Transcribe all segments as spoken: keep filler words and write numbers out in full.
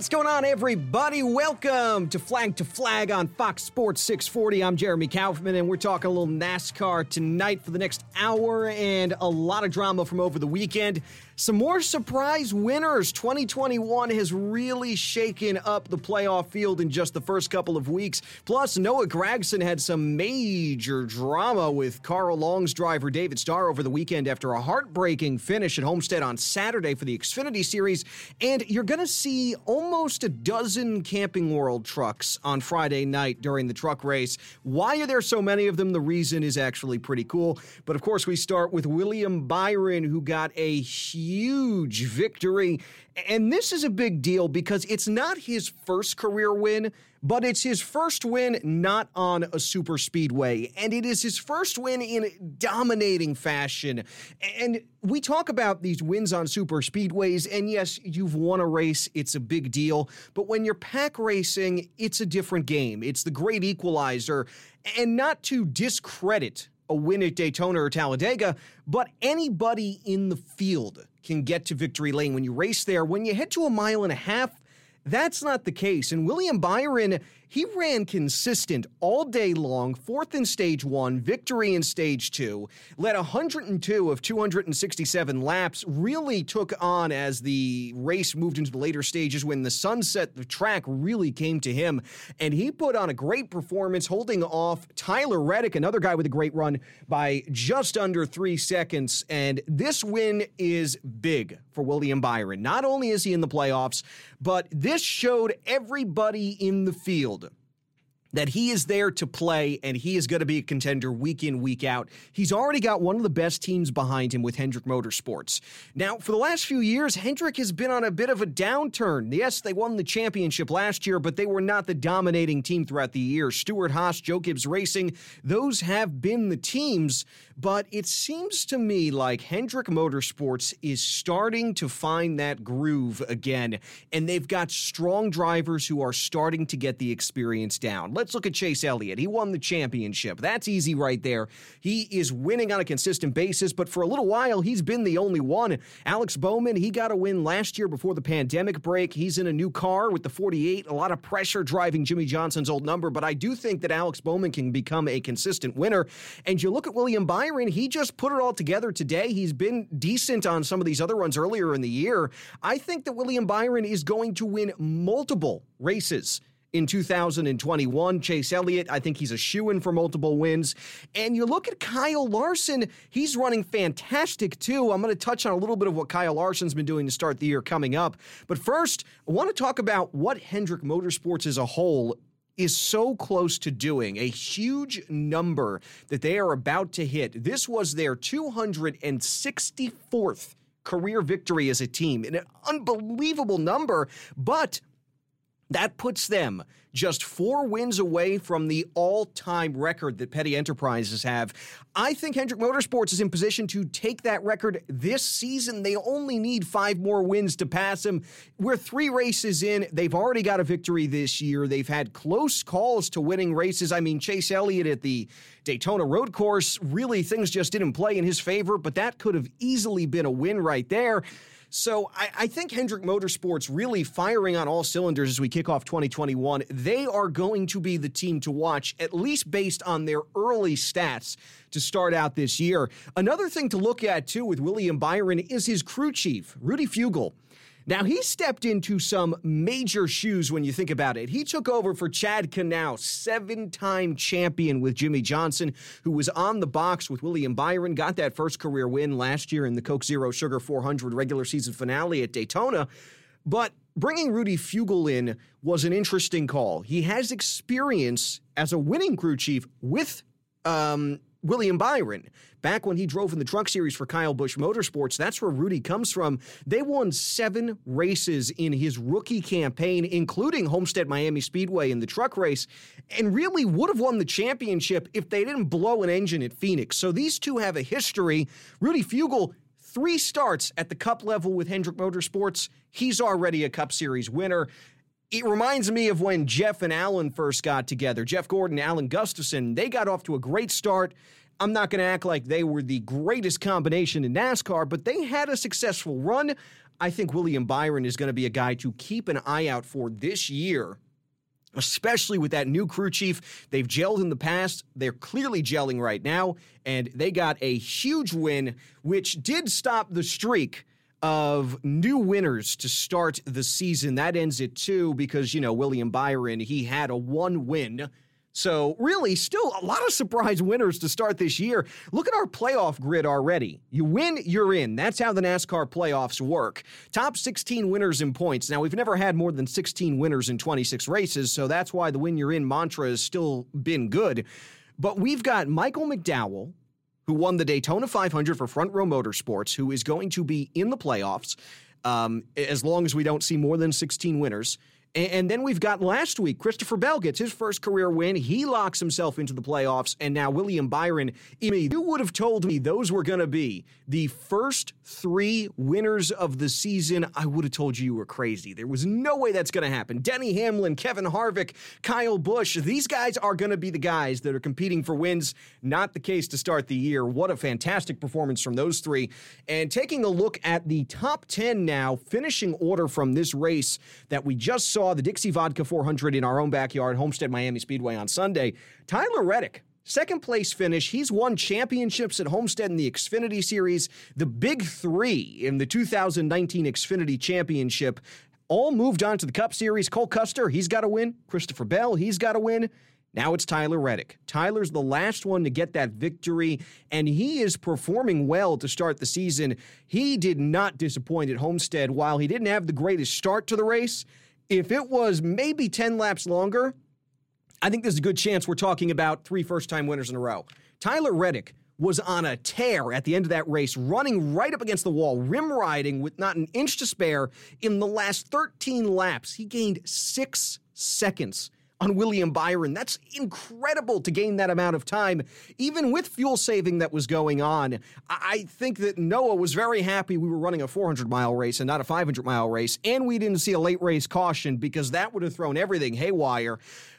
What's going on, everybody? Welcome to Flag to Flag on Fox Sports six forty. I'm Jeremy Kaufman, and we're talking a little NASCAR tonight for the next hour and a lot of drama from over the weekend. Some more surprise winners. twenty twenty-one has really shaken up the playoff field in just the first couple of weeks. Plus, Noah Gragson had some major drama with Carl Long's driver David Starr over the weekend after a heartbreaking finish at Homestead on Saturday for the Xfinity Series. And you're going to see almost a dozen Camping World trucks on Friday night during the truck race. Why are there so many of them? The reason is actually pretty cool. But, of course, we start with William Byron, who got a huge Huge victory. And this is a big deal because it's not his first career win, but it's his first win not on a super speedway. And it is his first win in dominating fashion. And we talk about these wins on super speedways, and yes, you've won a race. It's a big deal. But when you're pack racing, it's a different game. It's the great equalizer. And not to discredit a win at Daytona or Talladega, but anybody in the field can get to victory lane when you race there. When you head to a mile and a half, that's not the case. And William Byron, he ran consistent all day long, fourth in stage one, victory in stage two, led one hundred two of two hundred sixty-seven laps, really took on as the race moved into the later stages when the sunset, the track really came to him. And he put on a great performance, holding off Tyler Reddick, another guy with a great run, by just under three seconds. And this win is big for William Byron. Not only is he in the playoffs, but this showed everybody in the field that he is there to play, and he is going to be a contender week in, week out. He's already got one of the best teams behind him with Hendrick Motorsports. Now, for the last few years, Hendrick has been on a bit of a downturn. Yes, they won the championship last year, but they were not the dominating team throughout the year. Stuart Haas, Joe Gibbs Racing, those have been the teams, but it seems to me like Hendrick Motorsports is starting to find that groove again, and they've got strong drivers who are starting to get the experience down. Let's look at Chase Elliott. He won the championship. That's easy right there. He is winning on a consistent basis, but for a little while, he's been the only one. Alex Bowman, he got a win last year before the pandemic break. He's in a new car with the forty-eight. A lot of pressure driving Jimmy Johnson's old number, but I do think that Alex Bowman can become a consistent winner. And you look at William Byron, he just put it all together today. He's been decent on some of these other runs earlier in the year. I think that William Byron is going to win multiple races in two thousand twenty-one. Chase Elliott, I think he's a shoo-in for multiple wins. And you look at Kyle Larson, he's running fantastic too. I'm going to touch on a little bit of what Kyle Larson's been doing to start the year coming up. But first, I want to talk about what Hendrick Motorsports as a whole is so close to doing, a huge number that they are about to hit. This was their two hundred sixty-fourth career victory as a team, an unbelievable number, but that puts them just four wins away from the all-time record that Petty Enterprises have. I think Hendrick Motorsports is in position to take that record this season. They only need five more wins to pass him. We're three races in. They've already got a victory this year. They've had close calls to winning races. I mean, Chase Elliott at the Daytona Road Course, really things just didn't play in his favor, but that could have easily been a win right there. So I, I think Hendrick Motorsports really firing on all cylinders as we kick off twenty twenty-one. They are going to be the team to watch, at least based on their early stats to start out this year. Another thing to look at, too, with William Byron is his crew chief, Rudy Fugle. Now, he stepped into some major shoes when you think about it. He took over for Chad Knaus, seven-time champion with Jimmy Johnson, who was on the box with William Byron, got that first career win last year in the Coke Zero Sugar four hundred regular season finale at Daytona. But bringing Rudy Fugle in was an interesting call. He has experience as a winning crew chief with um, William Byron. Back when he drove in the Truck Series for Kyle Busch Motorsports, that's where Rudy comes from. They won seven races in his rookie campaign, including Homestead-Miami Speedway in the truck race, and really would have won the championship if they didn't blow an engine at Phoenix. So these two have a history. Rudy Fugle, three starts at the Cup level with Hendrick Motorsports. He's already a Cup Series winner. It reminds me of when Jeff and Alan first got together. Jeff Gordon, Alan Gustafson, they got off to a great start. I'm not going to act like they were the greatest combination in NASCAR, but they had a successful run. I think William Byron is going to be a guy to keep an eye out for this year, especially with that new crew chief. They've gelled in the past. They're clearly gelling right now, and they got a huge win, which did stop the streak of new winners to start the season. That ends it, too, because, you know, William Byron, he had a one win. So, really, still a lot of surprise winners to start this year. Look at our playoff grid already. You win, you're in. That's how the NASCAR playoffs work. Top sixteen winners in points. Now, we've never had more than sixteen winners in twenty-six races, so that's why the win you're in mantra has still been good. But we've got Michael McDowell, who won the Daytona five hundred for Front Row Motorsports, who is going to be in the playoffs um, as long as we don't see more than sixteen winners. And then we've got last week, Christopher Bell gets his first career win. He locks himself into the playoffs. And now William Byron, you would have told me those were going to be the first three winners of the season. I would have told you you were crazy. There was no way that's going to happen. Denny Hamlin, Kevin Harvick, Kyle Busch, these guys are going to be the guys that are competing for wins. Not the case to start the year. What a fantastic performance from those three. And taking a look at the top ten now, finishing order from this race that we just saw. The Dixie Vodka four hundred in our own backyard, Homestead-Miami Speedway on Sunday. Tyler Reddick, second-place finish. He's won championships at Homestead in the Xfinity Series. The Big Three in the two thousand nineteen Xfinity Championship all moved on to the Cup Series. Cole Custer, he's got to win. Christopher Bell, he's got to win. Now it's Tyler Reddick. Tyler's the last one to get that victory, and he is performing well to start the season. He did not disappoint at Homestead. While he didn't have the greatest start to the race, if it was maybe ten laps longer, I think there's a good chance we're talking about three first-time winners in a row. Tyler Reddick was on a tear at the end of that race, running right up against the wall, rim-riding with not an inch to spare. In the last thirteen laps, he gained six seconds on William Byron. That's incredible to gain that amount of time, even with fuel saving that was going on. I think that Noah was very happy we were running a four hundred mile race and not a five hundred mile race, and we didn't see a late race caution because that would have thrown everything haywire.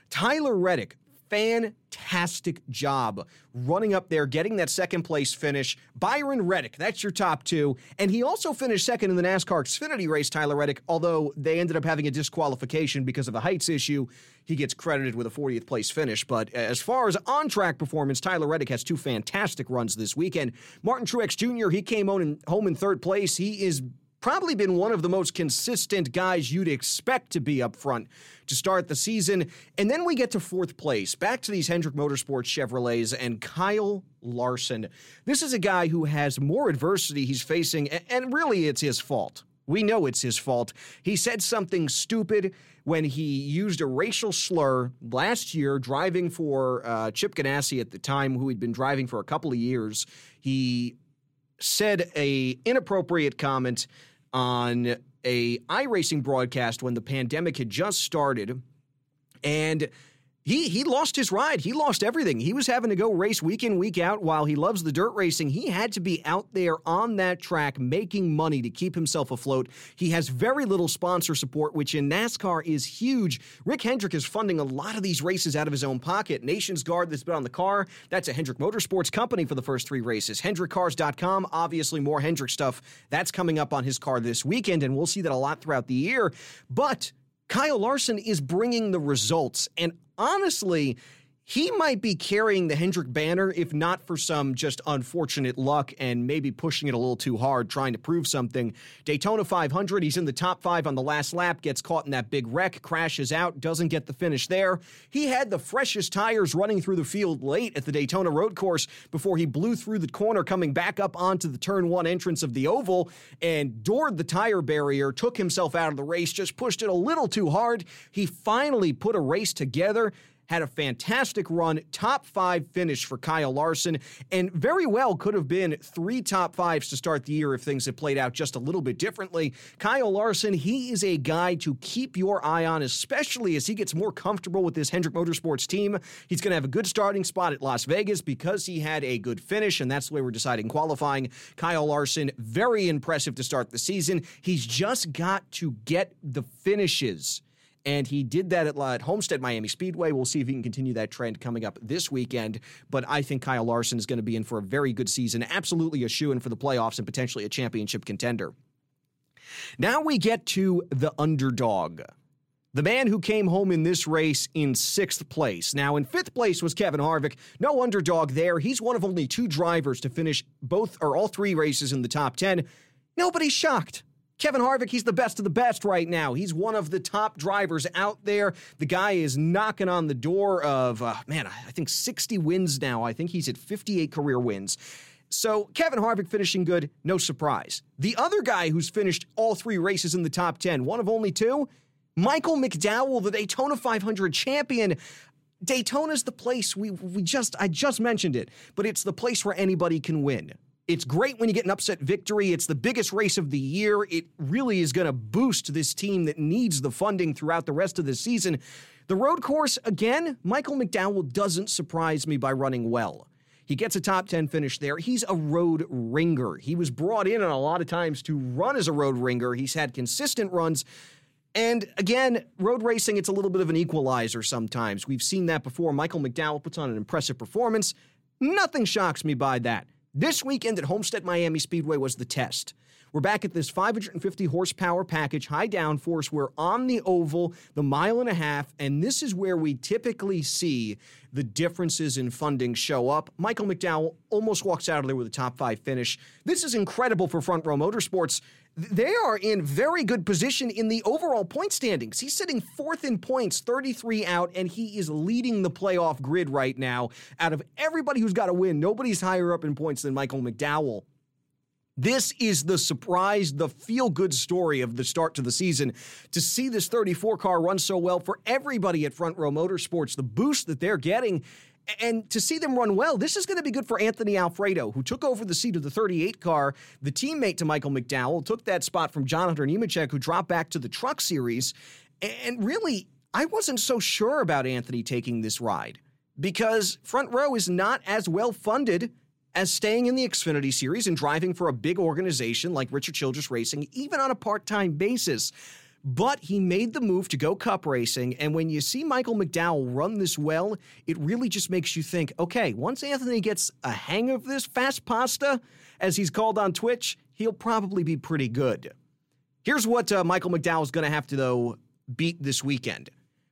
Tyler Reddick, fantastic job running up there, getting that second-place finish. Byron Reddick, that's your top two. And he also finished second in the NASCAR Xfinity race, Tyler Reddick, although they ended up having a disqualification because of the heights issue. He gets credited with a fortieth place finish. But as far as on-track performance, Tyler Reddick has two fantastic runs this weekend. Martin Truex Junior, he came home in third place. He is probably been one of the most consistent guys you'd expect to be up front to start the season. And then we get to fourth place, back to these Hendrick Motorsports Chevrolets and Kyle Larson. This is a guy who has more adversity he's facing, and really it's his fault. We know it's his fault. He said something stupid when he used a racial slur last year driving for uh, Chip Ganassi at the time, who he'd been driving for a couple of years. He said a inappropriate comment on a iRacing broadcast when the pandemic had just started, and he he lost his ride. He lost everything. He was having to go race week in, week out. While he loves the dirt racing, he had to be out there on that track making money to keep himself afloat. He has very little sponsor support, which in NASCAR is huge. Rick Hendrick is funding a lot of these races out of his own pocket. Nation's Guard that's been on the car, that's a Hendrick Motorsports company for the first three races. Hendrick Cars dot com, obviously more Hendrick stuff. That's coming up on his car this weekend, and we'll see that a lot throughout the year. But Kyle Larson is bringing the results, and honestly, he might be carrying the Hendrick banner, if not for some just unfortunate luck and maybe pushing it a little too hard, trying to prove something. Daytona five hundred, he's in the top five on the last lap, gets caught in that big wreck, crashes out, doesn't get the finish there. He had the freshest tires running through the field late at the Daytona road course before he blew through the corner, coming back up onto the turn one entrance of the oval and doored the tire barrier, took himself out of the race, just pushed it a little too hard. He finally put a race together. Had a fantastic run, top five finish for Kyle Larson, and very well could have been three top fives to start the year if things had played out just a little bit differently. Kyle Larson, he is a guy to keep your eye on, especially as he gets more comfortable with this Hendrick Motorsports team. He's going to have a good starting spot at Las Vegas because he had a good finish, and that's the way we're deciding qualifying. Kyle Larson, very impressive to start the season. He's just got to get the finishes. And he did that at, at Homestead-Miami Speedway. We'll see if he can continue that trend coming up this weekend. But I think Kyle Larson is going to be in for a very good season, absolutely a shoe-in for the playoffs and potentially a championship contender. Now we get to the underdog, the man who came home in this race in sixth place. Now, in fifth place was Kevin Harvick. No underdog there. He's one of only two drivers to finish both or all three races in the top ten. Nobody's shocked. Kevin Harvick, he's the best of the best right now. He's one of the top drivers out there. The guy is knocking on the door of, uh, man, I think sixty wins now. I think he's at fifty-eight career wins. So Kevin Harvick finishing good, no surprise. The other guy who's finished all three races in the top ten, one of only two, Michael McDowell, the Daytona five hundred champion. Daytona's the place, we we just I just mentioned it, but it's the place where anybody can win. It's great when you get an upset victory. It's the biggest race of the year. It really is going to boost this team that needs the funding throughout the rest of the season. The road course, again, Michael McDowell doesn't surprise me by running well. He gets a top ten finish there. He's a road ringer. He was brought in a lot of times to run as a road ringer. He's had consistent runs. And again, road racing, it's a little bit of an equalizer sometimes. We've seen that before. Michael McDowell puts on an impressive performance. Nothing shocks me by that. This weekend at Homestead-Miami Speedway was the test. We're back at this five hundred fifty horsepower package, high downforce. We're on the oval, the mile and a half, and this is where we typically see the differences in funding show up. Michael McDowell almost walks out of there with a top five finish. This is incredible for Front Row Motorsports. They are in very good position in the overall point standings. He's sitting fourth in points, thirty-three out, and he is leading the playoff grid right now. Out of everybody who's got a win, nobody's higher up in points than Michael McDowell. This is the surprise, the feel-good story of the start to the season. To see this thirty-four car run so well for everybody at Front Row Motorsports, the boost that they're getting, and to see them run well, this is going to be good for Anthony Alfredo, who took over the seat of the thirty-eight car, the teammate to Michael McDowell, took that spot from Jonathan Nemechek, who dropped back to the truck series. And really, I wasn't so sure about Anthony taking this ride because Front Row is not as well-funded as staying in the Xfinity Series and driving for a big organization like Richard Childress Racing, even on a part-time basis. But he made the move to go cup racing, and when you see Michael McDowell run this well, it really just makes you think, okay, once Anthony gets a hang of this fast pasta, as he's called on Twitch, he'll probably be pretty good. Here's what uh, Michael McDowell's going to have to, though, beat this weekend.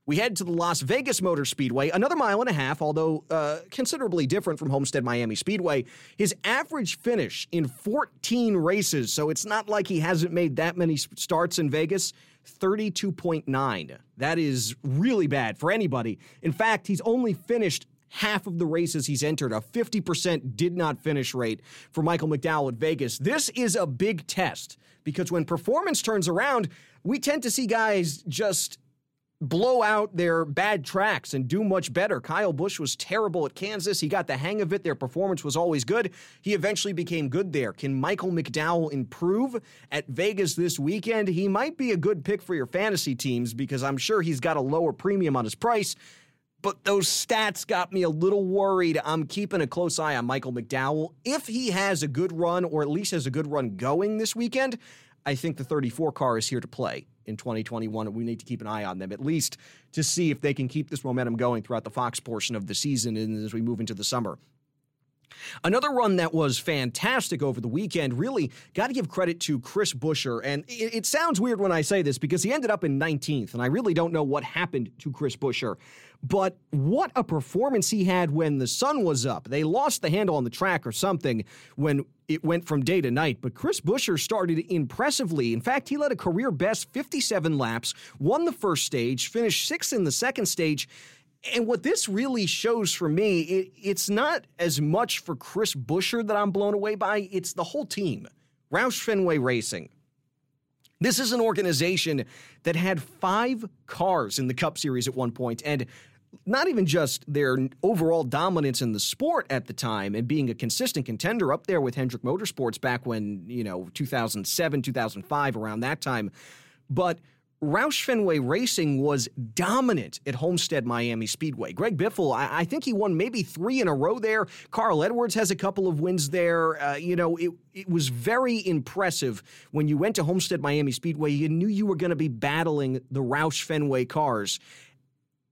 We head to the Las Vegas Motor Speedway, another mile and a half, although uh, considerably different from Homestead-Miami Speedway. His average finish in fourteen races, so it's not like he hasn't made that many starts in Vegas, thirty-two point nine. That is really bad for anybody. In fact, he's only finished half of the races he's entered, a fifty percent did not finish rate for Michael McDowell at Vegas. This is a big test because when performance turns around, we tend to see guys just blow out their bad tracks and do much better. Kyle Busch was terrible at Kansas. He got the hang of it. Their performance was always good. He eventually became good there. Can Michael McDowell improve at Vegas this weekend? He might be a good pick for your fantasy teams because I'm sure he's got a lower premium on his price, but those stats got me a little worried. I'm keeping a close eye on Michael McDowell. If he has a good run or at least has a good run going this weekend, I think the thirty-four car is here to play in twenty twenty-one, and we need to keep an eye on them, at least to see if they can keep this momentum going throughout the Fox portion of the season and as we move into the summer. Another run that was fantastic over the weekend, really got to give credit to Chris Buescher, and it, it sounds weird when I say this because he ended up in nineteenth, and I really don't know what happened to Chris Buescher, but what a performance he had when the sun was up. They lost the handle on the track or something when it went from day to night, but Chris Buescher started impressively. In fact, he led a career-best fifty-seven laps, won the first stage, finished sixth in the second stage. And what this really shows for me, it, it's not as much for Chris Buescher that I'm blown away by. It's the whole team, Roush Fenway Racing. This is an organization that had five cars in the Cup Series at one point, and not even just their overall dominance in the sport at the time and being a consistent contender up there with Hendrick Motorsports back when, you know, two thousand seven, two thousand five, around that time, but Roush Fenway Racing was dominant at Homestead-Miami Speedway. Greg Biffle, I, I think he won maybe three in a row there. Carl Edwards has a couple of wins there. Uh, you know, it, it was very impressive when you went to Homestead-Miami Speedway. You knew you were going to be battling the Roush Fenway cars.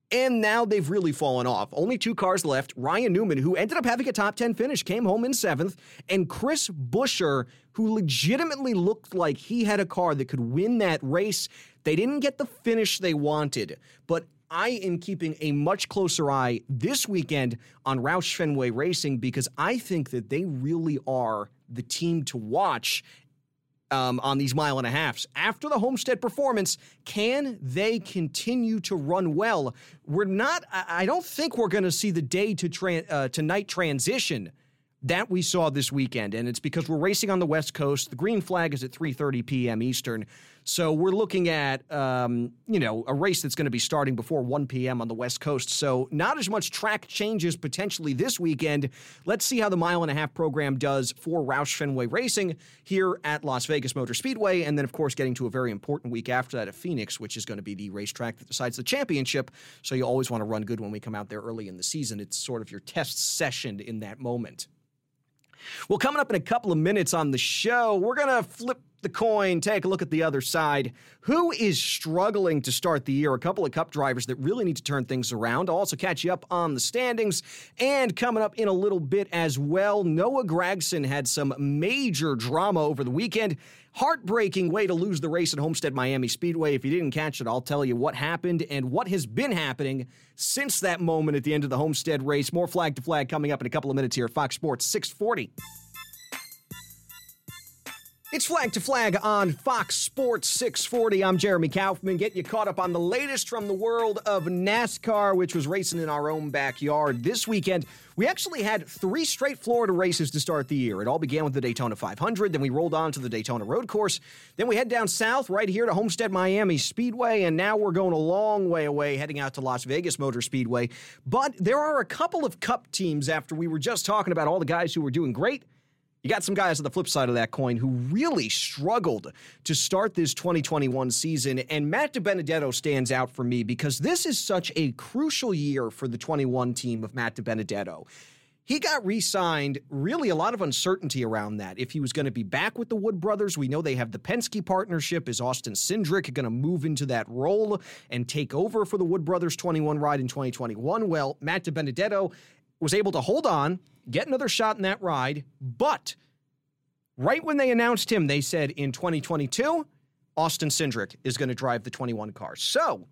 And now they've really fallen off. Only two cars left. Ryan Newman, who ended up having a top ten finish, came home in seventh. And Chris Buescher, who legitimately looked like he had a car that could win that race. They didn't get the finish they wanted. But I am keeping a much closer eye this weekend on Roush Fenway Racing because I think that they really are the team to watch Um, on these mile and a halfs. After the Homestead performance, can they continue to run well? We're not, I don't think we're going to see the day to tra- uh, to night transition that we saw this weekend. And it's because we're racing on the West Coast. The green flag is at three thirty p.m. Eastern. So we're looking at, um, you know, a race that's going to be starting before one p.m. on the West Coast. So not as much track changes potentially this weekend. Let's see how the mile and a half program does for Roush Fenway Racing here at Las Vegas Motor Speedway. And then, of course, getting to a very important week after that at Phoenix, which is going to be the racetrack that decides the championship. So you always want to run good when we come out there early in the season. It's sort of your test session in that moment. Well, coming up in a couple of minutes on the show, we're going to flip the coin, take a look at the other side. Who is struggling to start the year? A couple of Cup drivers that really need to turn things around. I'll also catch you up on the standings. And coming up in a little bit as well, Noah Gragson had some major drama over the weekend. Heartbreaking way to lose the race at Homestead-Miami Speedway. If you didn't catch it, I'll tell you what happened and what has been happening since that moment at the end of the Homestead race. More Flag to Flag coming up in a couple of minutes here at Fox Sports six forty. It's Flag to Flag on Fox Sports six forty. I'm Jeremy Kaufman, getting you caught up on the latest from the world of NASCAR, which was racing in our own backyard this weekend. We actually had three straight Florida races to start the year. It all began with the Daytona five hundred, then we rolled on to the Daytona Road Course, then we head down south right here to Homestead-Miami Speedway, and now we're going a long way away, heading out to Las Vegas Motor Speedway. But there are a couple of Cup teams after we were just talking about all the guys who were doing great. You got some guys on the flip side of that coin who really struggled to start this twenty twenty-one season, and Matt DiBenedetto stands out for me because this is such a crucial year for the twenty-one team of Matt DiBenedetto. He got re-signed, really a lot of uncertainty around that. If he was going to be back with the Wood brothers, we know they have the Penske partnership. Is Austin Cindric going to move into that role and take over for the Wood brothers twenty-one ride in twenty twenty-one? Well, Matt DiBenedetto was able to hold on, get another shot in that ride, but right when they announced him, they said in twenty twenty-two, Austin Cindric is going to drive the twenty-one car. So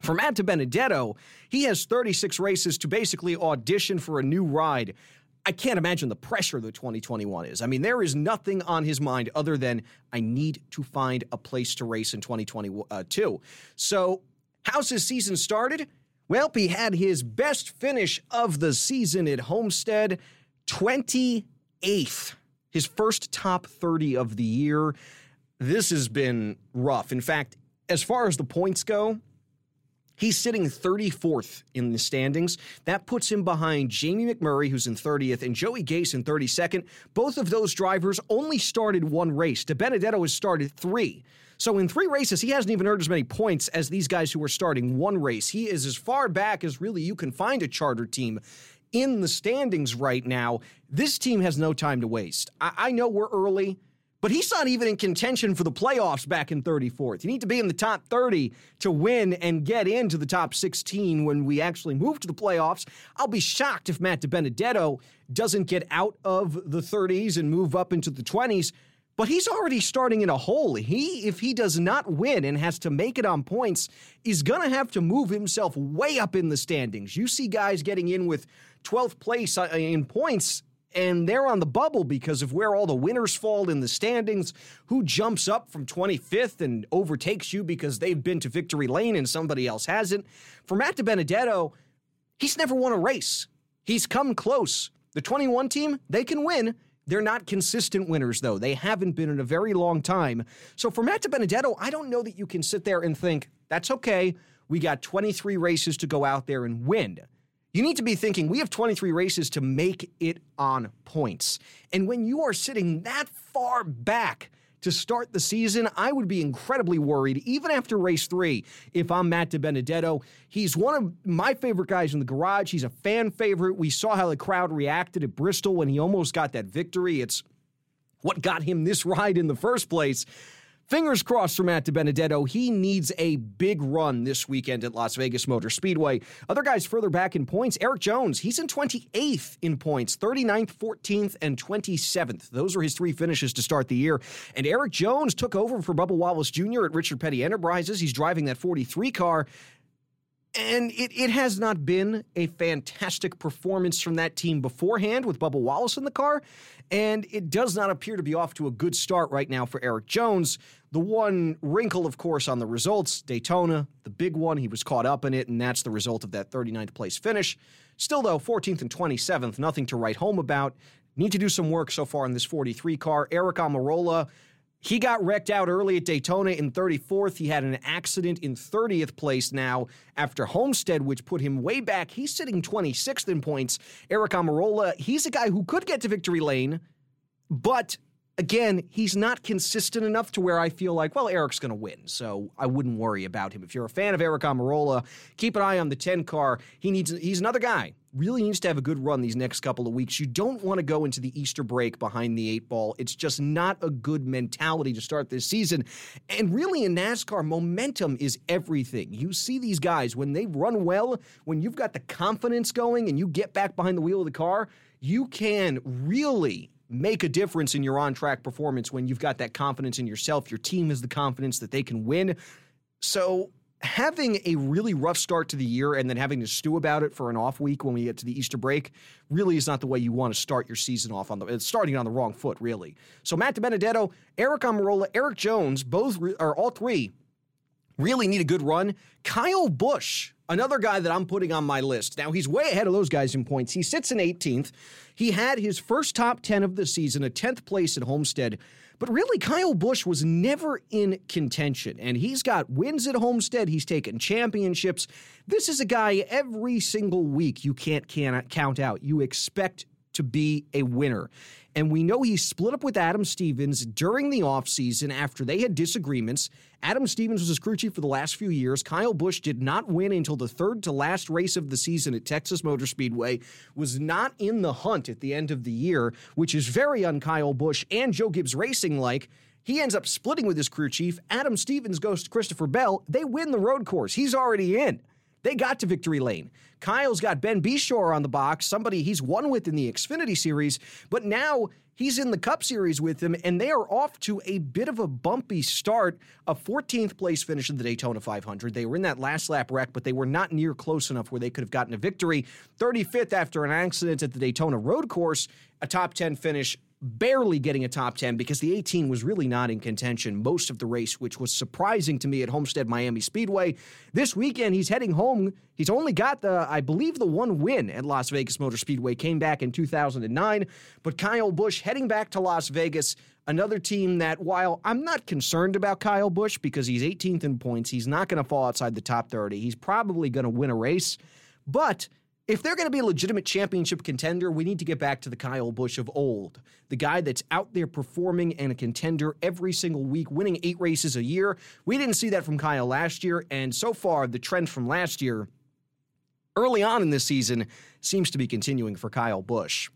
for Matt DiBenedetto, he has thirty-six races to basically audition for a new ride. I can't imagine the pressure that twenty twenty-one is. I mean, there is nothing on his mind other than I need to find a place to race in twenty twenty-two. So how's his season started? Well, he had his best finish of the season at Homestead, twenty-eighth, his first top thirty of the year. This has been rough. In fact, as far as the points go, he's sitting thirty-fourth in the standings. That puts him behind Jamie McMurray, who's in thirtieth, and Joey Gase in thirty-second. Both of those drivers only started one race. DiBenedetto has started three. So in three races, he hasn't even earned as many points as these guys who are starting one race. He is as far back as really you can find a charter team in the standings right now. This team has no time to waste. I, I know we're early, but he's not even in contention for the playoffs back in thirty-fourth. You need to be in the top thirty to win and get into the top sixteen when we actually move to the playoffs. I'll be shocked if Matt DiBenedetto doesn't get out of the thirties and move up into the twenties. But he's already starting in a hole. He, if he does not win and has to make it on points, is going to have to move himself way up in the standings. You see guys getting in with twelfth place in points, and they're on the bubble because of where all the winners fall in the standings, who jumps up from twenty-fifth and overtakes you because they've been to victory lane and somebody else hasn't. For Matt DiBenedetto, he's never won a race. He's come close. The twenty-one team, they can win. They're not consistent winners, though. They haven't been in a very long time. So for Matt DiBenedetto, I don't know that you can sit there and think, that's okay, we got twenty-three races to go out there and win. You need to be thinking, we have twenty-three races to make it on points. And when you are sitting that far back to start the season, I would be incredibly worried, even after race three, if I'm Matt DiBenedetto. He's one of my favorite guys in the garage. He's a fan favorite. We saw how the crowd reacted at Bristol when he almost got that victory. It's what got him this ride in the first place. Fingers crossed for Matt DiBenedetto. He needs a big run this weekend at Las Vegas Motor Speedway. Other guys further back in points, Eric Jones, he's in twenty-eighth in points, thirty-ninth, fourteenth, and twenty-seventh. Those are his three finishes to start the year. And Eric Jones took over for Bubba Wallace Junior at Richard Petty Enterprises. He's driving that forty-three car. And it, it has not been a fantastic performance from that team beforehand with Bubba Wallace in the car, and it does not appear to be off to a good start right now for Eric Jones. The one wrinkle, of course, on the results, Daytona, the big one, he was caught up in it, and that's the result of that thirty-ninth place finish. Still, though, fourteenth and twenty-seventh, nothing to write home about. Need to do some work so far in this forty-three car. Eric Almirola, he got wrecked out early at Daytona in thirty-fourth. He had an accident in thirtieth place now after Homestead, which put him way back. He's sitting twenty-sixth in points. Eric Almirola, he's a guy who could get to victory lane, but again, he's not consistent enough to where I feel like, well, Eric's going to win, so I wouldn't worry about him. If you're a fan of Eric Almirola, keep an eye on the ten car. He needs, he's another guy. Really needs to have a good run these next couple of weeks. You don't want to go into the Easter break behind the eight ball. It's just not a good mentality to start this season. And really in NASCAR, momentum is everything. You see these guys, when they run well, when you've got the confidence going and you get back behind the wheel of the car, you can really make a difference in your on-track performance when you've got that confidence in yourself. Your team has the confidence that they can win. So having a really rough start to the year and then having to stew about it for an off week when we get to the Easter break really is not the way you want to start your season off on the it's starting on the wrong foot, really. So Matt DiBenedetto, Eric Almirola, Eric Jones, both or all three really need a good run. Kyle Busch, another guy that I'm putting on my list. Now, he's way ahead of those guys in points. He sits in eighteenth. He had his first top ten of the season, a tenth place at Homestead. But really, Kyle Busch was never in contention, and he's got wins at Homestead. He's taken championships. This is a guy every single week you can't cannot count out. You expect to be a winner. And we know he split up with Adam Stevens during the offseason after they had disagreements. Adam Stevens was his crew chief for the last few years. Kyle Busch did not win until the third to last race of the season at Texas Motor Speedway, was not in the hunt at the end of the year, which is very un-Kyle Busch and Joe Gibbs Racing-like. He ends up splitting with his crew chief. Adam Stevens goes to Christopher Bell. They win the road course. He's already in. They got to victory lane. Kyle's got Ben Bishore on the box, somebody he's won with in the Xfinity Series, but now he's in the Cup Series with them, and they are off to a bit of a bumpy start, a fourteenth place finish in the Daytona five hundred. They were in that last lap wreck, but they were not near close enough where they could have gotten a victory. thirty-fifth after an accident at the Daytona road course, a top ten finish, barely getting a top ten because the eighteen was really not in contention most of the race, which was surprising to me at Homestead-Miami Speedway. This weekend, he's heading home. He's only got, the, I believe, the one win at Las Vegas Motor Speedway. Came back in two thousand nine. But Kyle Busch heading back to Las Vegas, another team that, while I'm not concerned about Kyle Busch because he's eighteenth in points, he's not going to fall outside the top thirty. He's probably going to win a race. But if they're going to be a legitimate championship contender, we need to get back to the Kyle Busch of old, the guy that's out there performing and a contender every single week, winning eight races a year. We didn't see that from Kyle last year, and so far the trend from last year early on in this season seems to be continuing for Kyle Busch.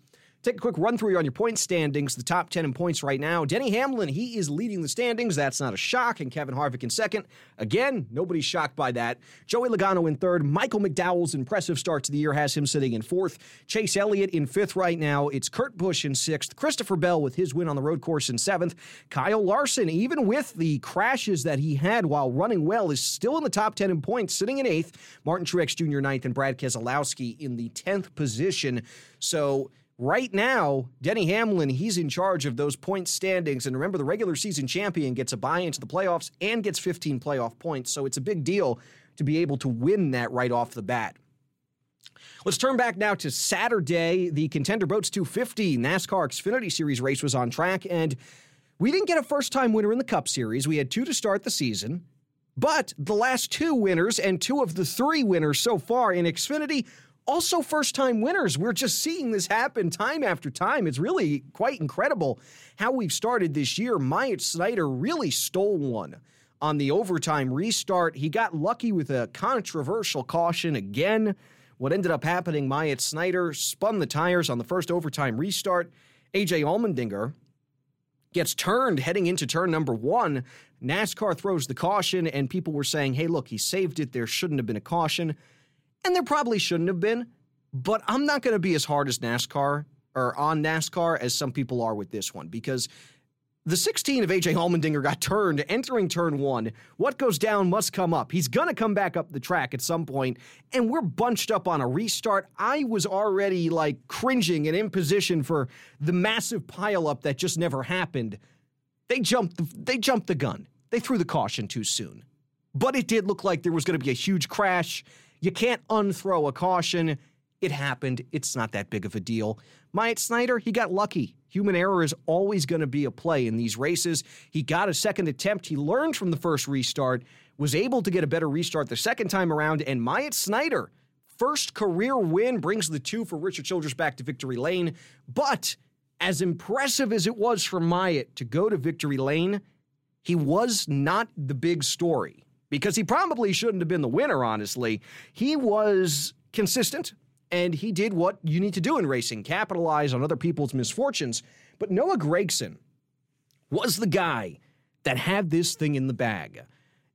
Take a quick run through on your point standings, the top ten in points right now. Denny Hamlin, he is leading the standings. That's not a shock. And Kevin Harvick in second. Again, nobody's shocked by that. Joey Logano in third. Michael McDowell's impressive start to the year has him sitting in fourth. Chase Elliott in fifth right now. It's Kurt Busch in sixth. Christopher Bell with his win on the road course in seventh. Kyle Larson, even with the crashes that he had while running well, is still in the top ten in points, sitting in eighth. Martin Truex Junior ninth and Brad Keselowski in the tenth position. So right now, Denny Hamlin, he's in charge of those point standings. And remember, the regular season champion gets a bye into the playoffs and gets fifteen playoff points. So it's a big deal to be able to win that right off the bat. Let's turn back now to Saturday. The Contender Boats two fifty NASCAR Xfinity Series race was on track. And we didn't get a first-time winner in the Cup Series. We had two to start the season. But the last two winners and two of the three winners so far in Xfinity also first-time winners. We're just seeing this happen time after time. It's really quite incredible how we've started this year. Myatt Snyder really stole one on the overtime restart. He got lucky with a controversial caution again. What ended up happening, Myatt Snyder spun the tires on the first overtime restart. A J Allmendinger gets turned heading into turn number one. NASCAR throws the caution, and people were saying, hey, look, he saved it. There shouldn't have been a caution. And there probably shouldn't have been, but I'm not going to be as hard as NASCAR or on NASCAR as some people are with this one, because the sixteen of A J Allmendinger got turned entering turn one. What goes down must come up. He's going to come back up the track at some point, and we're bunched up on a restart. I was already, like, cringing and in position for the massive pileup that just never happened. They jumped the, they jumped the gun. They threw the caution too soon. But it did look like there was going to be a huge crash. You can't unthrow a caution. It happened. It's not that big of a deal. Myatt Snyder, he got lucky. Human error is always going to be a play in these races. He got a second attempt. He learned from the first restart, was able to get a better restart the second time around, and Myatt Snyder, first career win, brings the two for Richard Childress back to victory lane. But as impressive as it was for Myatt to go to victory lane, he was not the big story, because he probably shouldn't have been the winner, honestly. He was consistent, and he did what you need to do in racing, capitalize on other people's misfortunes. But Noah Gragson was the guy that had this thing in the bag.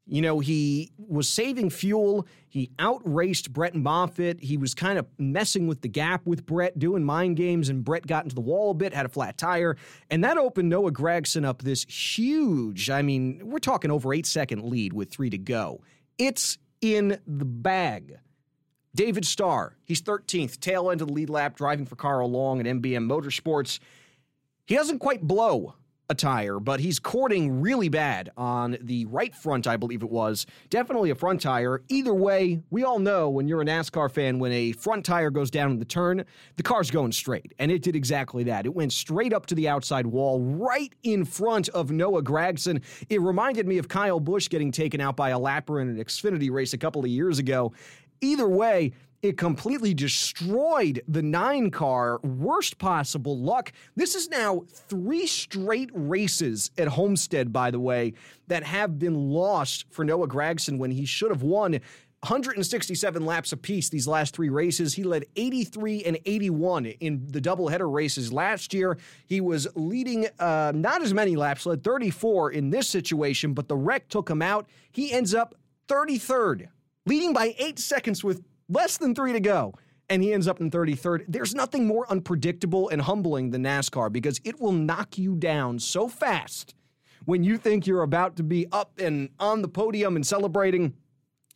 You know, he was saving fuel. He outraced Brett Moffitt. He was kind of messing with the gap with Brett, doing mind games, and Brett got into the wall a bit, had a flat tire, and that opened Noah Gragson up this huge, I mean, we're talking over eight-second lead with three to go. It's in the bag. David Starr, he's thirteenth, tail end of the lead lap, driving for Carl Long at M B M Motorsports. He doesn't quite blow a tire, but he's courting really bad on the right front, I believe it was. Definitely a front tire. Either way, we all know when you're a NASCAR fan, when a front tire goes down in the turn, the car's going straight, and it did exactly that. It went straight up to the outside wall, right in front of Noah Gragson. It reminded me of Kyle Busch getting taken out by a lapper in an Xfinity race a couple of years ago. Either way, it completely destroyed the nine car. Worst possible luck. This is now three straight races at Homestead, by the way, that have been lost for Noah Gragson when he should have won. one hundred sixty-seven laps apiece these last three races. He led eighty-three and eighty-one in the doubleheader races last year. He was leading uh, not as many laps, led thirty-four in this situation, but the wreck took him out. He ends up thirty-third. Leading by eight seconds with less than three to go, and he ends up in thirty-third. There's nothing more unpredictable and humbling than NASCAR, because it will knock you down so fast when you think you're about to be up and on the podium and celebrating.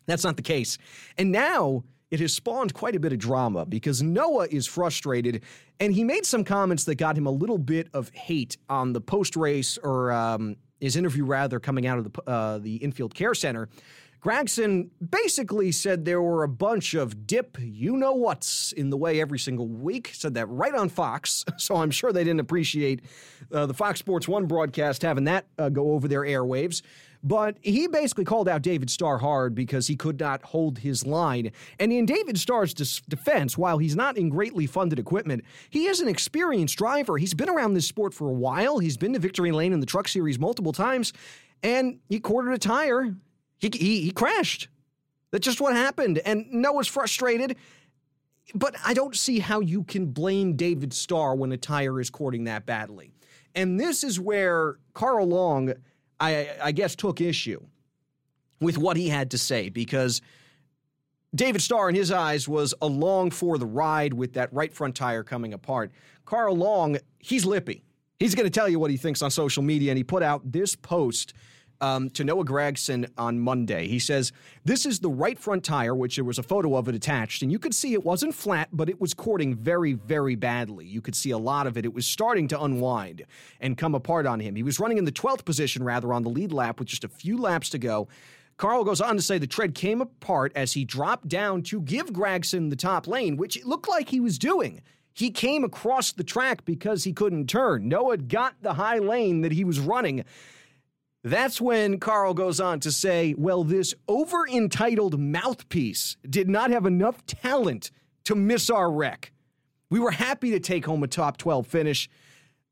That's not the case. And now it has spawned quite a bit of drama, because Noah is frustrated, and he made some comments that got him a little bit of hate on the post-race, or um, his interview, rather, coming out of the, uh, the Infield Care Center. Gragson basically said there were a bunch of dip you-know-whats in the way every single week. Said that right on Fox, so I'm sure they didn't appreciate uh, the Fox Sports one broadcast having that uh, go over their airwaves. But he basically called out David Starr hard because he could not hold his line. And in David Starr's dis- defense, while he's not in greatly funded equipment, he is an experienced driver. He's been around this sport for a while. He's been to victory lane in the Truck Series multiple times, and he quartered a tire. He, he he crashed. That's just what happened. And Noah's frustrated. But I don't see how you can blame David Starr when a tire is courting that badly. And this is where Carl Long, I, I guess, took issue with what he had to say, because David Starr, in his eyes, was along for the ride with that right front tire coming apart. Carl Long, he's lippy. He's going to tell you what he thinks on social media, and he put out this post Um, to Noah Gragson on Monday. He says, "This is the right front tire," which there was a photo of it attached, and you could see it wasn't flat, but it was courting very, very badly. You could see a lot of it. It was starting to unwind and come apart on him. He was running in the twelfth position, rather, on the lead lap with just a few laps to go. Carl goes on to say the tread came apart as he dropped down to give Gragson the top lane, which it looked like he was doing. He came across the track because he couldn't turn. Noah got the high lane that he was running. That's when Carl goes on to say, well, this over-entitled mouthpiece did not have enough talent to miss our wreck. We were happy to take home a top twelve finish.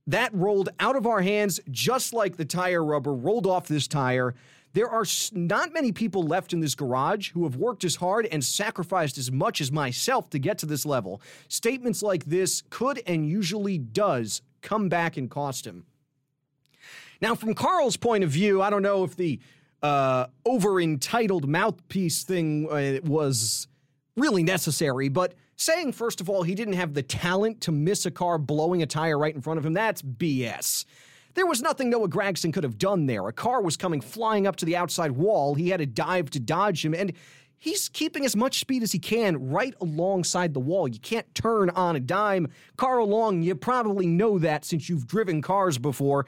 That rolled out of our hands just like the tire rubber rolled off this tire. There are not many people left in this garage who have worked as hard and sacrificed as much as myself to get to this level. Statements like this could and usually does come back and cost him. Now, from Carl's point of view, I don't know if the uh, over-entitled mouthpiece thing uh, was really necessary, but saying, first of all, he didn't have the talent to miss a car blowing a tire right in front of him, that's B S. There was nothing Noah Gragson could have done there. A car was coming flying up to the outside wall. He had to dive to dodge him, and he's keeping as much speed as he can right alongside the wall. You can't turn on a dime. Carl Long, you probably know that since you've driven cars before.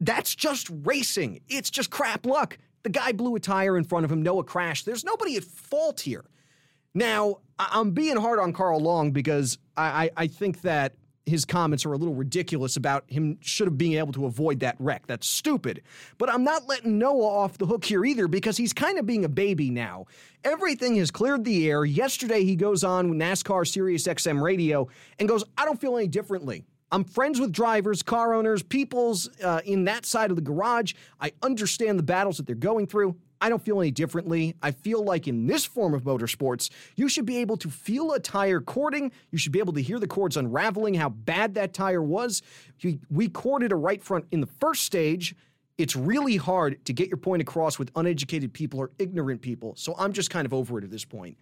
That's just racing. It's just crap luck. The guy blew a tire in front of him. Noah crashed. There's nobody at fault here. Now, I'm being hard on Carl Long because I, I, I think that his comments are a little ridiculous about him should have been able to avoid that wreck. That's stupid. But I'm not letting Noah off the hook here either because he's kind of being a baby now. Everything has cleared the air. Yesterday, he goes on NASCAR Sirius X M radio and goes, I don't feel any differently. I'm friends with drivers, car owners, peoples uh, in that side of the garage. I understand the battles that they're going through. I don't feel any differently. I feel like in this form of motorsports, you should be able to feel a tire cording. You should be able to hear the cords unraveling, how bad that tire was. We corded a right front in the first stage. It's really hard to get your point across with uneducated people or ignorant people. So I'm just kind of over it at this point.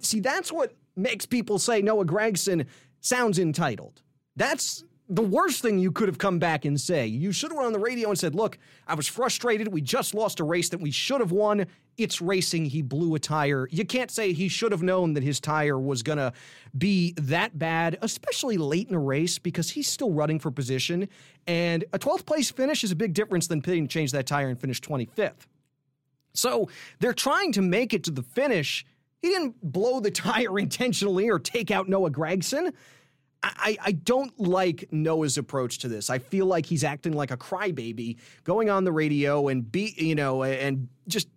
See, that's what makes people say Noah Gragson sounds entitled. That's the worst thing you could have come back and say. You should have went on the radio and said, look, I was frustrated. We just lost a race that we should have won. It's racing. He blew a tire. You can't say he should have known that his tire was going to be that bad, especially late in a race because he's still running for position. And a twelfth place finish is a big difference than pitting to change that tire and finish twenty-fifth. So they're trying to make it to the finish. He didn't blow the tire intentionally or take out Noah Gragson. I, I don't like Noah's approach to this. I feel like he's acting like a crybaby, going on the radio and be, you know, and just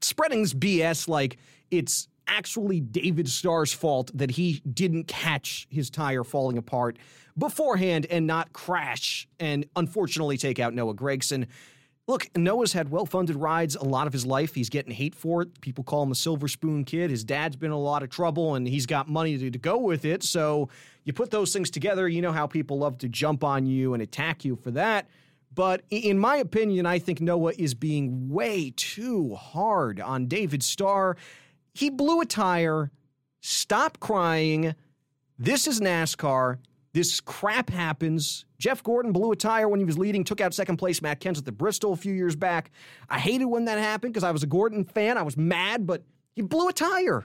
spreading this B S like it's actually David Starr's fault that he didn't catch his tire falling apart beforehand and not crash and unfortunately take out Noah Gragson. Look, Noah's had well-funded rides a lot of his life. He's getting hate for it. People call him the silver spoon kid. His dad's been in a lot of trouble, and he's got money to, to go with it. So you put those things together, you know how people love to jump on you and attack you for that. But in my opinion, I think Noah is being way too hard on David Starr. He blew a tire. Stop crying. This is NASCAR. This crap happens. Jeff Gordon blew a tire when he was leading, took out second place Matt Kenseth at Bristol a few years back. I hated when that happened because I was a Gordon fan. I was mad, but he blew a tire.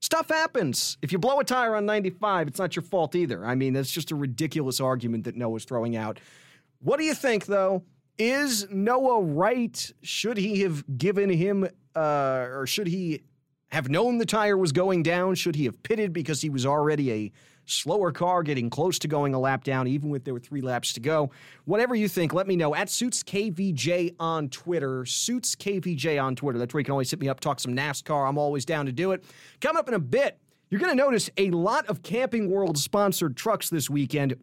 Stuff happens. If you blow a tire on ninety-five, it's not your fault either. I mean, that's just a ridiculous argument that Noah's throwing out. What do you think, though? Is Noah right? Should he have given him, uh, or should he have known the tire was going down? Should he have pitted because he was already a slower car getting close to going a lap down, even with there were three laps to go? Whatever you think, let me know. At Suits K V J on Twitter. Suits K V J on Twitter. That's where you can always hit me up, talk some NASCAR. I'm always down to do it. Coming up in a bit, you're going to notice a lot of Camping World-sponsored trucks this weekend.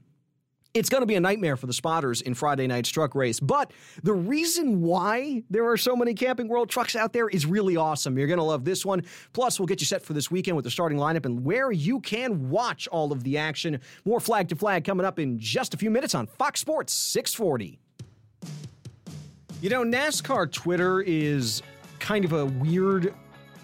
It's going to be a nightmare for the spotters in Friday night's truck race. But the reason why there are so many Camping World trucks out there is really awesome. You're going to love this one. Plus, we'll get you set for this weekend with the starting lineup and where you can watch all of the action. More Flag to Flag coming up in just a few minutes on Fox Sports six forty. You know, NASCAR Twitter is kind of a weird,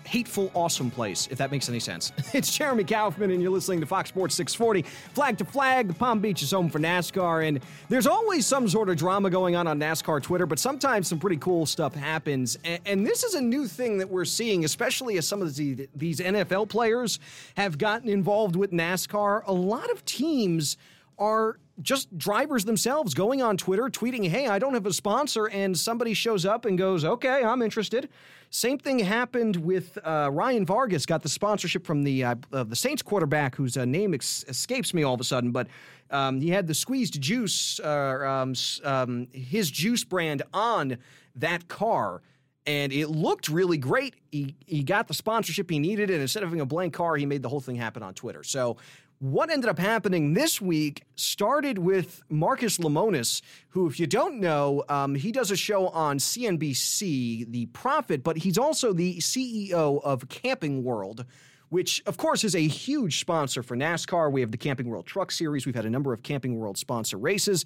hateful, awesome place, if that makes any sense. It's Jeremy Kaufman, and you're listening to Fox Sports six forty. Flag to Flag, Palm Beach is home for NASCAR, and there's always some sort of drama going on on NASCAR Twitter, but sometimes some pretty cool stuff happens. And, and this is a new thing that we're seeing, especially as some of the, these N F L players have gotten involved with NASCAR. A lot of teams are just drivers themselves going on Twitter, tweeting, hey, I don't have a sponsor, and somebody shows up and goes, okay, I'm interested. Same thing happened with uh, Ryan Vargas, got the sponsorship from the uh, uh, the Saints quarterback, whose uh, name ex- escapes me all of a sudden, but um, he had the squeezed juice, uh, um, um, his juice brand on that car. and it looked really great. He, he got the sponsorship he needed, and instead of having a blank car, he made the whole thing happen on Twitter. So what ended up happening this week started with Marcus Lemonis, who, if you don't know, um, he does a show on C N B C, The Profit, but he's also the C E O of Camping World, which, of course, is a huge sponsor for NASCAR. We have the Camping World Truck Series. We've had a number of Camping World sponsor races,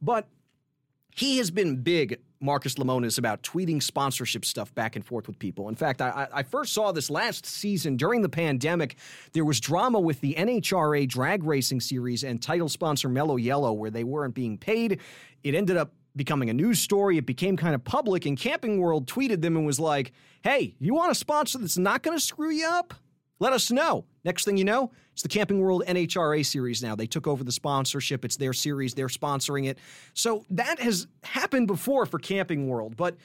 but he has been big, Marcus Lemonis, about tweeting sponsorship stuff back and forth with people. In fact, I, I first saw this last season during the pandemic. There was drama with the N H R A drag racing series and title sponsor Mellow Yellow where they weren't being paid. It ended up becoming a news story. It became kind of public, and Camping World tweeted them and was like, hey, you want a sponsor that's not going to screw you up? Let us know. Next thing you know, it's the Camping World N H R A series now. They took over the sponsorship. It's their series. They're sponsoring it. So that has happened before for Camping World. But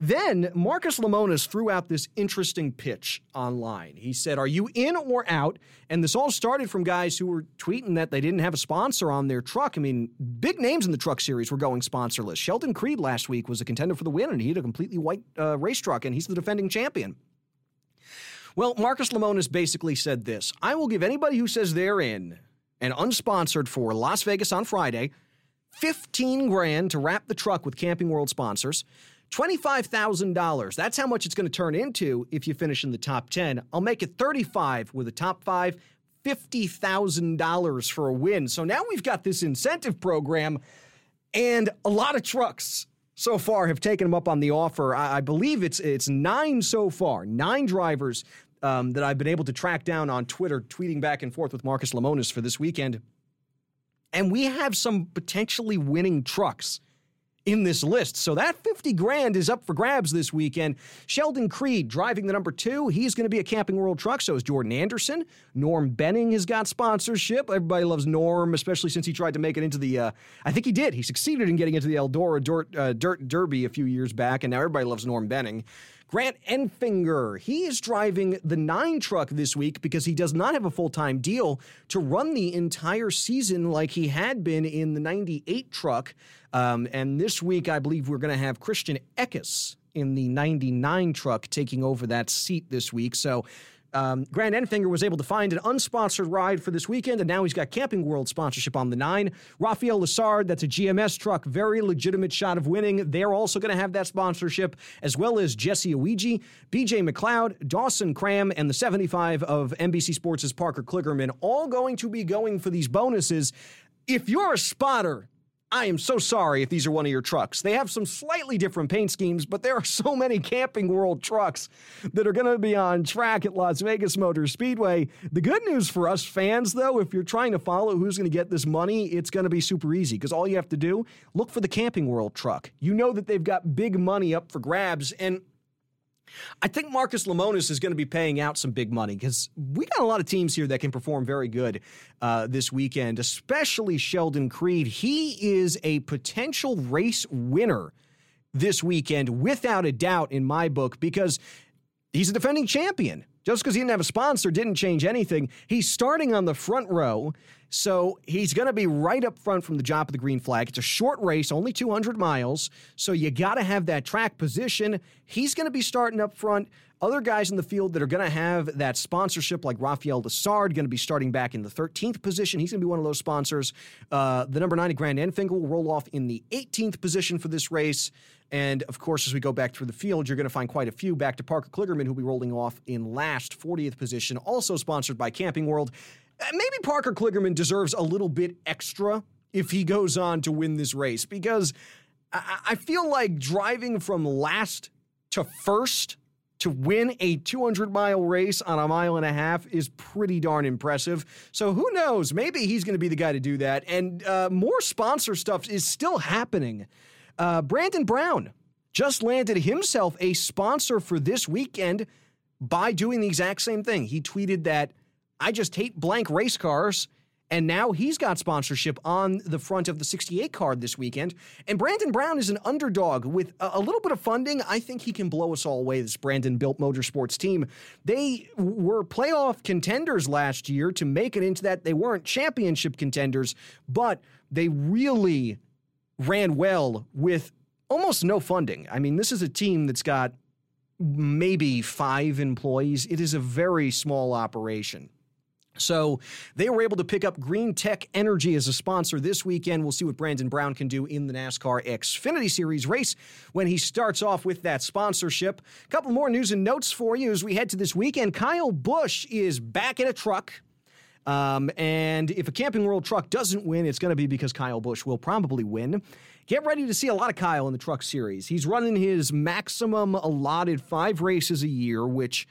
then Marcus Lemonis threw out this interesting pitch online. He said, are you in or out? And this all started from guys who were tweeting that they didn't have a sponsor on their truck. I mean, big names in the truck series were going sponsorless. Sheldon Creed last week was a contender for the win, and he had a completely white uh, race truck, and he's the defending champion. Well, Marcus Lemonis basically said this. I will give anybody who says they're in and unsponsored for Las Vegas on Friday fifteen grand to wrap the truck with Camping World sponsors, twenty-five thousand dollars. That's how much it's going to turn into if you finish in the top ten. I'll make it thirty-five with a top five, fifty thousand dollars for a win. So now we've got this incentive program, and a lot of trucks so far have taken them up on the offer. I, I believe it's it's nine so far, nine drivers um, that I've been able to track down on Twitter, tweeting back and forth with Marcus Lemonis for this weekend. And we have some potentially winning trucks in this list. So that fifty grand is up for grabs this weekend. Sheldon Creed driving the number two. He's going to be a Camping World truck. So is Jordan Anderson. Norm Benning has got sponsorship. Everybody loves Norm, especially since he tried to make it into the, uh, I think he did. He succeeded in getting into the Eldora Dirt, uh, Dirt Derby a few years back. And now everybody loves Norm Benning. Grant Enfinger, he is driving the nine truck this week because he does not have a full-time deal to run the entire season like he had been in the ninety-eight truck. Um, and this week, I believe we're going to have Christian Eckes in the ninety-nine truck taking over that seat this week. So um, Grant Enfinger was able to find an unsponsored ride for this weekend, and now he's got Camping World sponsorship on the nine. Rafael Lassard, that's a G M S truck, very legitimate shot of winning. They're also going to have that sponsorship, as well as Jesse Owegi, B J McLeod, Dawson Cram, and the seventy-five of N B C Sports' Parker Kligerman, all going to be going for these bonuses. If you're a spotter, I am so sorry if these are one of your trucks. They have some slightly different paint schemes, but there are so many Camping World trucks that are going to be on track at Las Vegas Motor Speedway. The good news for us fans, though, if you're trying to follow who's going to get this money, it's going to be super easy because all you have to do, look for the Camping World truck. You know that they've got big money up for grabs, and I think Marcus Lemonis is going to be paying out some big money because we got a lot of teams here that can perform very good uh, this weekend, especially Sheldon Creed. He is a potential race winner this weekend, without a doubt in my book, because he's a defending champion. Just because he didn't have a sponsor didn't change anything. He's starting on the front row, so he's going to be right up front from the drop of the green flag. It's a short race, only two hundred miles, so you got to have that track position. He's going to be starting up front. Other guys in the field that are going to have that sponsorship, like Rafael Lassard, going to be starting back in the thirteenth position. He's going to be one of those sponsors. Uh, the number nine, Grant Enfinger, will roll off in the eighteenth position for this race. And, of course, as we go back through the field, you're going to find quite a few. Back to Parker Kligerman, who'll be rolling off in last, fortieth position, also sponsored by Camping World. Maybe Parker Kligerman deserves a little bit extra if he goes on to win this race, because I, I feel like driving from last to first to win a two hundred mile race on a mile and a half is pretty darn impressive. So who knows? Maybe he's going to be the guy to do that. And uh, more sponsor stuff is still happening. Uh, Brandon Brown just landed himself a sponsor for this weekend by doing the exact same thing. He tweeted that, I just hate blank race cars, and now he's got sponsorship on the front of the sixty-eight card this weekend. And Brandon Brown is an underdog with a, a little bit of funding. I think he can blow us all away, this Brandon built motorsports team. They were playoff contenders last year to make it into that. They weren't championship contenders, but they really ran well with almost no funding. I mean, this is a team that's got maybe five employees. It is a very small operation. So they were able to pick up Green Tech Energy as a sponsor this weekend. We'll see what Brandon Brown can do in the NASCAR Xfinity Series race when he starts off with that sponsorship. A couple more news and notes for you as we head to this weekend. Kyle Busch is back in a truck. Um, and if a Camping World truck doesn't win, it's going to be because Kyle Busch will probably win. Get ready to see a lot of Kyle in the truck series. He's running his maximum allotted five races a year, which...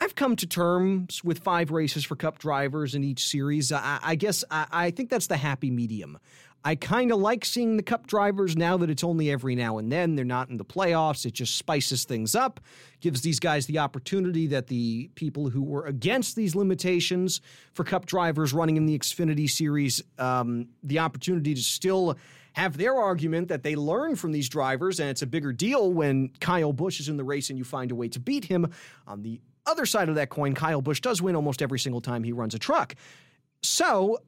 I've come to terms with five races for Cup drivers in each series. I, I guess I, I think that's the happy medium. I kind of like seeing the Cup drivers now that it's only every now and then. They're not in the playoffs. It just spices things up, gives these guys the opportunity that the people who were against these limitations for Cup drivers running in the Xfinity Series, um, the opportunity to still have their argument that they learn from these drivers, and it's a bigger deal when Kyle Busch is in the race and you find a way to beat him. On the other side of that coin, Kyle Busch does win almost every single time he runs a truck. So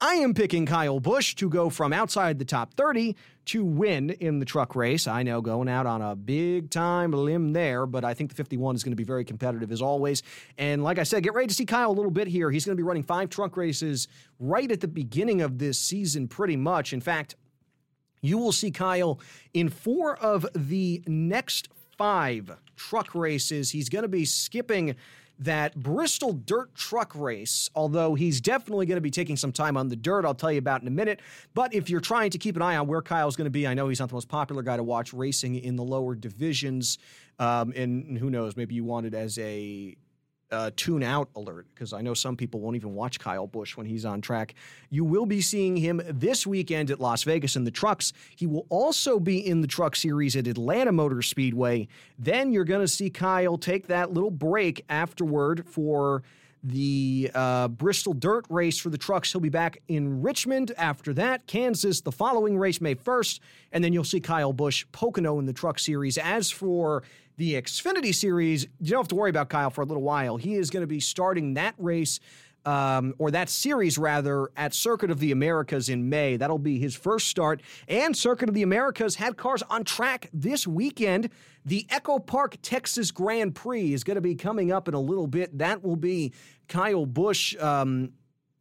I am picking Kyle Busch to go from outside the top thirty to win in the truck race. I know, going out on a big time limb there, but I think the fifty-one is going to be very competitive as always. And like I said, get ready to see Kyle a little bit here. He's going to be running five truck races right at the beginning of this season, pretty much. In fact, you will see Kyle in four of the next five truck races. He's going to be skipping that Bristol dirt truck race, although he's definitely going to be taking some time on the dirt. I'll tell you about in a minute. But if you're trying to keep an eye on where Kyle's going to be, I know he's not the most popular guy to watch racing in the lower divisions. Um, and who knows, maybe you want it as a uh, tune-out alert, because I know some people won't even watch Kyle Busch when he's on track. You will be seeing him this weekend at Las Vegas in the trucks. He will also be in the truck series at Atlanta Motor Speedway. Then you're going to see Kyle take that little break afterward for the uh, Bristol dirt race for the trucks. He'll be back in Richmond after that, Kansas, the following race, May first, and then you'll see Kyle Busch, Pocono in the truck series. As for the Xfinity Series, you don't have to worry about Kyle for a little while. He is going to be starting that race, um, or that series rather, at Circuit of the Americas in May. That'll be his first start, and Circuit of the Americas had cars on track this weekend. The Echo Park Texas Grand Prix is going to be coming up in a little bit. That will be Kyle Busch, um,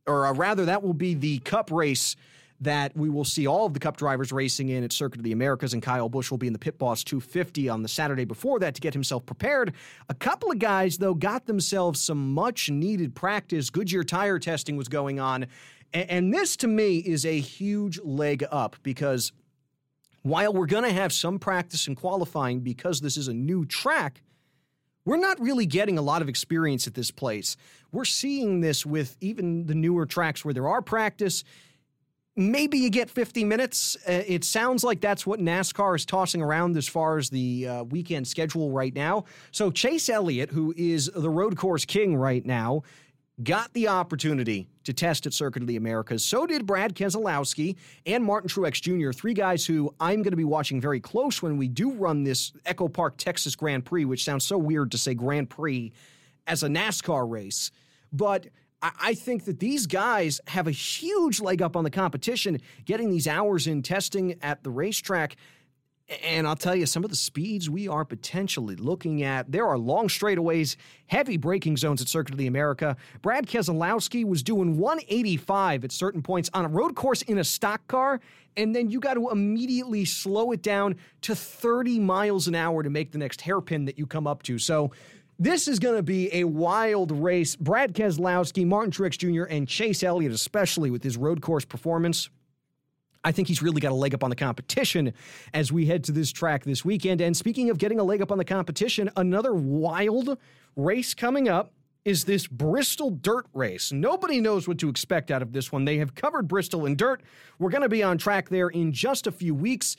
or uh, rather, that will be the Cup race that we will see all of the Cup drivers racing in at Circuit of the Americas, and Kyle Busch will be in the Pit Boss two fifty on the Saturday before that to get himself prepared. A couple of guys, though, got themselves some much-needed practice. Goodyear tire testing was going on, and this, to me, is a huge leg up, because while we're going to have some practice in qualifying because this is a new track, we're not really getting a lot of experience at this place. We're seeing this with even the newer tracks where there are practice. Maybe you get fifty minutes. Uh, it sounds like that's what NASCAR is tossing around as far as the uh, weekend schedule right now. So Chase Elliott, who is the road course king right now, got the opportunity to test at Circuit of the Americas. So did Brad Keselowski and Martin Truex Junior, three guys who I'm going to be watching very close when we do run this Echo Park Texas Grand Prix, which sounds so weird to say Grand Prix as a NASCAR race. But I think that these guys have a huge leg up on the competition, getting these hours in testing at the racetrack. And I'll tell you, some of the speeds we are potentially looking at, there are long straightaways, heavy braking zones at Circuit of the America. Brad Keselowski was doing one eighty-five at certain points on a road course in a stock car, and then you got to immediately slow it down to thirty miles an hour to make the next hairpin that you come up to. So this is going to be a wild race. Brad Keselowski, Martin Truex Junior, and Chase Elliott, especially with his road course performance, I think he's really got a leg up on the competition as we head to this track this weekend. And speaking of getting a leg up on the competition, another wild race coming up is this Bristol dirt race. Nobody knows what to expect out of this one. They have covered Bristol in dirt. We're going to be on track there in just a few weeks.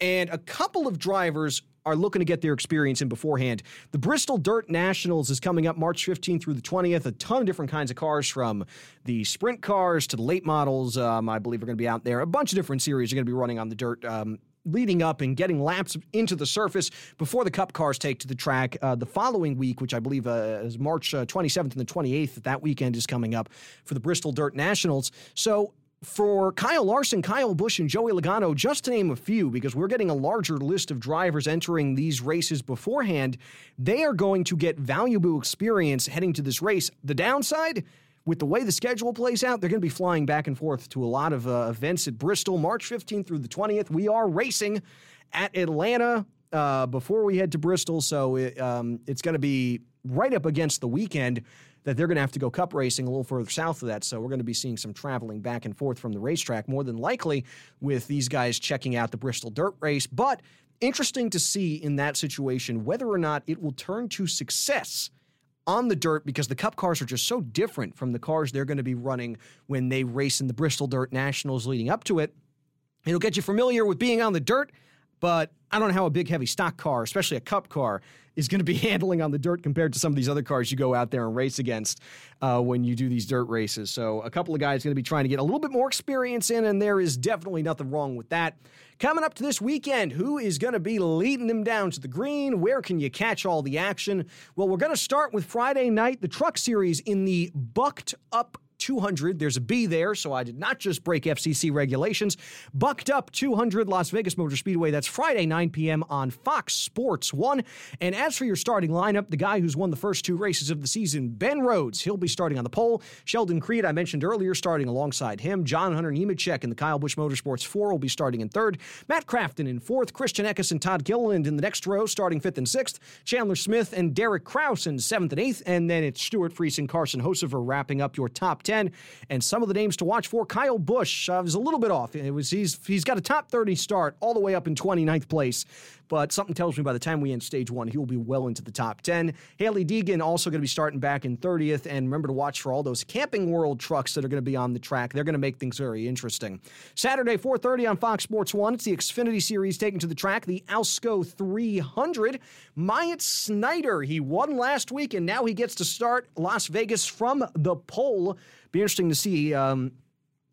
And a couple of drivers are looking to get their experience in beforehand. The Bristol Dirt Nationals is coming up March fifteenth through the twentieth. A ton of different kinds of cars, from the sprint cars to the late models, um, I believe, are going to be out there. A bunch of different series are going to be running on the dirt, um, leading up and getting laps into the surface before the Cup cars take to the track uh, the following week, which I believe uh, is March uh, twenty-seventh and the twenty-eighth. That weekend is coming up for the Bristol Dirt Nationals. So for Kyle Larson, Kyle Busch, and Joey Logano, just to name a few, because we're getting a larger list of drivers entering these races beforehand, they are going to get valuable experience heading to this race. The downside, with the way the schedule plays out, they're going to be flying back and forth to a lot of uh, events at Bristol, March fifteenth through the twentieth. We are racing at Atlanta uh, before we head to Bristol, so it, um, it's going to be right up against the weekend that they're going to have to go cup racing a little further south of that. So we're going to be seeing some traveling back and forth from the racetrack, more than likely with these guys checking out the Bristol Dirt Race. But interesting to see in that situation whether or not it will turn to success on the dirt, because the cup cars are just so different from the cars they're going to be running when they race in the Bristol Dirt Nationals leading up to it. It'll get you familiar with being on the dirt, but I don't know how a big, heavy stock car, especially a cup car, is going to be handling on the dirt compared to some of these other cars you go out there and race against uh, when you do these dirt races. So a couple of guys going to be trying to get a little bit more experience in, and there is definitely nothing wrong with that. Coming up to this weekend, who is going to be leading them down to the green? Where can you catch all the action? Well, we're going to start with Friday night, the Truck Series in the Bucked Up two hundred. There's a B there, so I did not just break F C C regulations. Bucked Up two hundred, Las Vegas Motor Speedway. That's Friday, nine p.m. on Fox Sports one. And as for your starting lineup, the guy who's won the first two races of the season, Ben Rhodes, he'll be starting on the pole. Sheldon Creed, I mentioned earlier, starting alongside him. John Hunter Nemechek in the Kyle Busch Motorsports four will be starting in third. Matt Crafton in fourth. Christian Eckes and Todd Gilliland in the next row, starting fifth and sixth. Chandler Smith and Derek Krause in seventh and eighth. And then it's Stuart Friesen and Carson Hocevar wrapping up your top ten. And some of the names to watch for: Kyle Busch uh, was a little bit off. It was he's he's got a top thirty start all the way up in twenty-ninth place, but something tells me by the time we end stage one, he will be well into the top ten. Haley Deegan also going to be starting back in thirtieth, and remember to watch for all those Camping World trucks that are going to be on the track. They're going to make things very interesting. Saturday, four thirty on Fox Sports one, it's the Xfinity Series taken to the track, the Alsco three hundred. Myatt Snyder, he won last week, and now he gets to start Las Vegas from the pole. Be interesting to see um,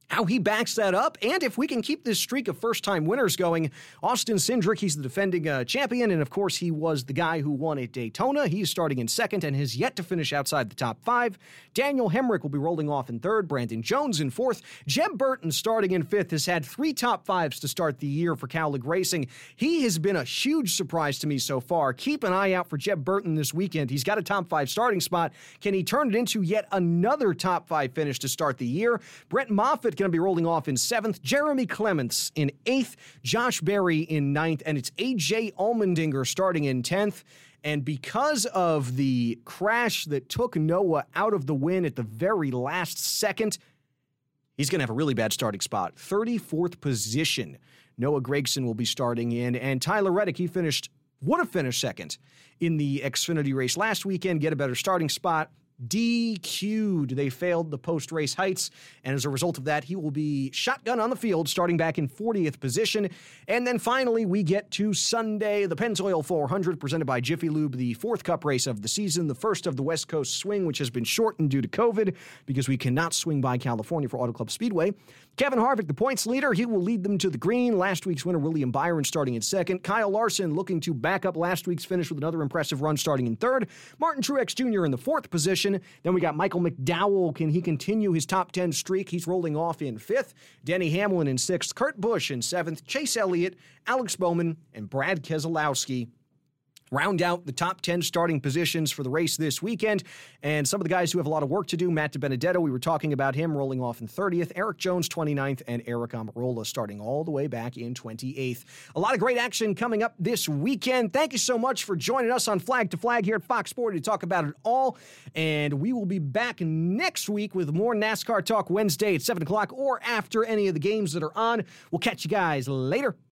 how he backs that up, and if we can keep this streak of first-time winners going. Austin Cindric, he's the defending uh, champion, and of course he was the guy who won at Daytona. He's starting in second and has yet to finish outside the top five. Daniel Hemrick will be rolling off in third. Brandon Jones in fourth. Jeb Burton, starting in fifth, has had three top fives to start the year for Cowlick Racing. He has been a huge surprise to me so far. Keep an eye out for Jeb Burton this weekend. He's got a top five starting spot. Can he turn it into yet another top five finish to start the year? Brett Moffitt going to be rolling off in seventh, Jeremy Clements in eighth, Josh Berry in ninth, and it's A J Allmendinger starting in tenth. And because of the crash that took Noah out of the win at the very last second, he's going to have a really bad starting spot. thirty-fourth position, Noah Gragson will be starting in, and Tyler Reddick, he finished, would have finished second in the Xfinity race last weekend, get a better starting spot. D Q'd. They failed the post-race heights, and as a result of that, he will be shotgun on the field, starting back in fortieth position. And then finally, we get to Sunday, the Pennzoil four hundred, presented by Jiffy Lube, the fourth Cup race of the season, the first of the West Coast swing, which has been shortened due to COVID, because we cannot swing by California for Auto Club Speedway. Kevin Harvick, the points leader, he will lead them to the green. Last week's winner, William Byron, starting in second. Kyle Larson looking to back up last week's finish with another impressive run, starting in third. Martin Truex Junior in the fourth position. Then we got Michael McDowell. Can he continue his top ten streak? He's rolling off in fifth. Denny Hamlin in sixth. Kurt Busch in seventh. Chase Elliott, Alex Bowman, and Brad Keselowski round out the top ten starting positions for the race this weekend. And some of the guys who have a lot of work to do: Matt DiBenedetto, we were talking about him, rolling off in thirtieth. Eric Jones, twenty-ninth. And Eric Almirola, starting all the way back in twenty-eighth. A lot of great action coming up this weekend. Thank you so much for joining us on Flag to Flag here at Fox Sports to talk about it all. And we will be back next week with more NASCAR Talk Wednesday at seven o'clock or after any of the games that are on. We'll catch you guys later.